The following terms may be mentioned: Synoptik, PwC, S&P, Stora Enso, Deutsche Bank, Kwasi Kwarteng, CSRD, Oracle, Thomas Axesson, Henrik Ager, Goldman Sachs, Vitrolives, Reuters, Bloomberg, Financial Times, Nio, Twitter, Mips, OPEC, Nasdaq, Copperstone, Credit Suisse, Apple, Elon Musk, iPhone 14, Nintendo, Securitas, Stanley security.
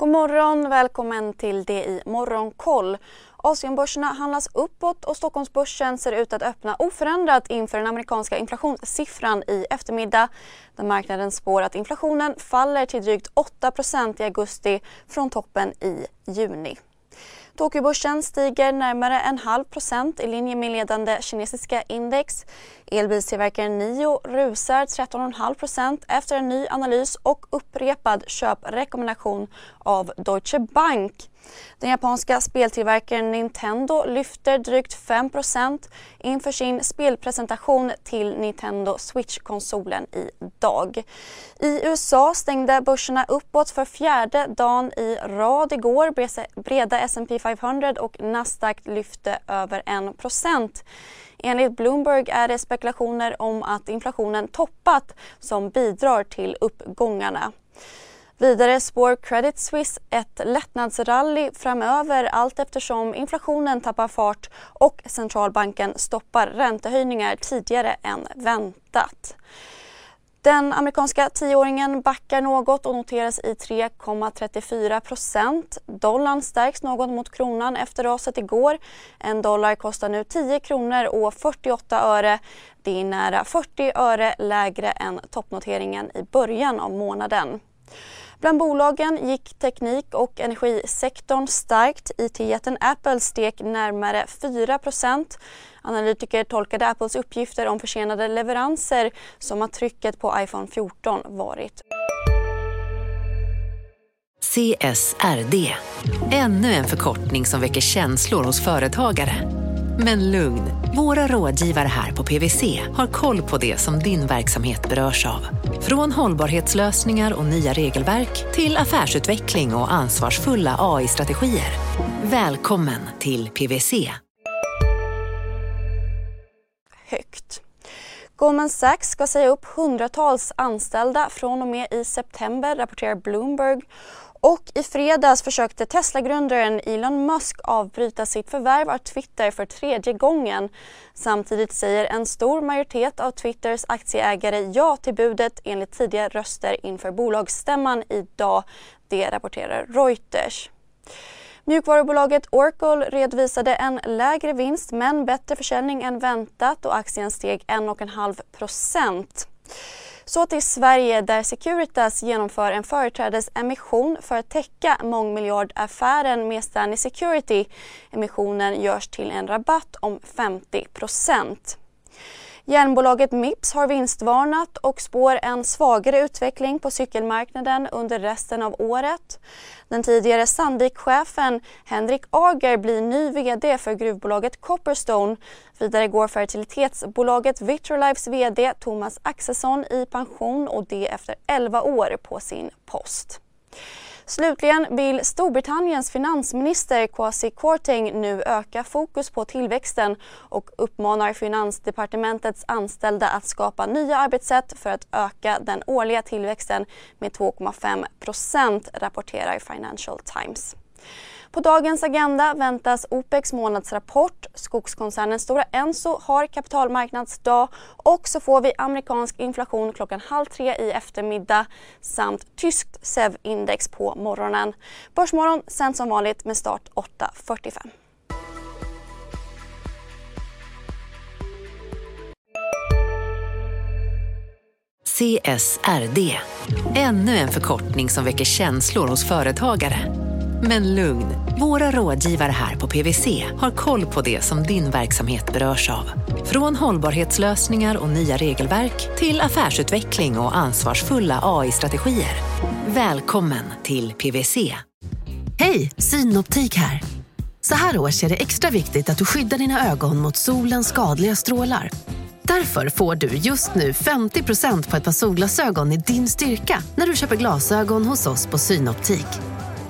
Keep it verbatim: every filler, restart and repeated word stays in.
God morgon, välkommen till det i Morgonkoll. Asienbörserna handlas uppåt och Stockholmsbörsen ser ut att öppna oförändrat inför den amerikanska inflationssiffran i eftermiddag. Där marknaden spår att inflationen faller till drygt åtta procent i augusti från toppen i juni. Tokyobörsen stiger närmare en halv procent i linje med ledande kinesiska index. Elbilstillverkaren Nio rusar tretton komma fem procent efter en ny analys och upprepad köprekommendation av Deutsche Bank. Den japanska speltillverkaren Nintendo lyfter drygt fem procent inför sin spelpresentation till Nintendo Switch-konsolen idag. I U S A stängde börserna uppåt för fjärde dagen i rad igår. Breda S and P femhundra och Nasdaq lyfte över en procent. Enligt Bloomberg är det spekulationer om att inflationen toppat som bidrar till uppgångarna. Vidare spår Credit Suisse ett lättnadsrally framöver allt eftersom inflationen tappar fart och centralbanken stoppar räntehöjningar tidigare än väntat. Den amerikanska tioåringen backar något och noteras i tre komma trettiofyra procent. Dollarn stärks något mot kronan efter raset igår. En dollar kostar nu tio kronor och fyrtioåtta öre. Det är nära fyrtio öre lägre än toppnoteringen i början av månaden. Bland bolagen gick teknik- och energisektorn starkt. I T-jätten Apple steg närmare fyra procent. Analytiker tolkade Apples uppgifter om försenade leveranser som att trycket på iPhone fjorton varit. C S R D. Ännu en förkortning som väcker känslor hos företagare. Men lugn, våra rådgivare här på P W C har koll på det som din verksamhet berörs av. Från hållbarhetslösningar och nya regelverk till affärsutveckling och ansvarsfulla A I-strategier. Välkommen till P W C. Högt. Goldman Sachs ska säga upp hundratals anställda från och med i september, rapporterar Bloomberg. Och i fredags försökte Tesla-grundaren Elon Musk avbryta sitt förvärv av Twitter för tredje gången. Samtidigt säger en stor majoritet av Twitters aktieägare ja till budet enligt tidiga röster inför bolagsstämman idag. Det rapporterar Reuters. Mjukvarubolaget Oracle redovisade en lägre vinst men bättre försäljning än väntat och aktien steg en komma fem procent. Så till Sverige där Securitas genomför en företrädesemission för att täcka mångmiljardaffären med Stanley Security. Emissionen görs till en rabatt om femtio procent. Järnbolaget Mips har vinstvarnat och spår en svagare utveckling på cykelmarknaden under resten av året. Den tidigare Sandvik-chefen Henrik Ager blir ny vd för gruvbolaget Copperstone. Vidare går fertilitetsbolaget Vitrolives vd Thomas Axesson i pension och det efter elva år på sin post. Slutligen vill Storbritanniens finansminister Kwasi Kwarteng nu öka fokus på tillväxten och uppmanar Finansdepartementets anställda att skapa nya arbetssätt för att öka den årliga tillväxten med två komma fem procent, rapporterar Financial Times. På dagens agenda väntas OPECs månadsrapport, skogskoncernen Stora Enso har kapitalmarknadsdag och så får vi amerikansk inflation klockan halv tre i eftermiddag samt tyskt S E V-index på morgonen. Börsmorgon sen som vanligt med start åtta fyrtiofem. C S R D. Ännu en förkortning som väcker känslor hos företagare. Men lugn, våra rådgivare här på P W C har koll på det som din verksamhet berörs av. Från hållbarhetslösningar och nya regelverk till affärsutveckling och ansvarsfulla A I-strategier. Välkommen till P W C. Hej, Synoptik här. Så här års är det extra viktigt att du skyddar dina ögon mot solens skadliga strålar. Därför får du just nu femtio procent på ett par solglasögon i din styrka när du köper glasögon hos oss på Synoptik.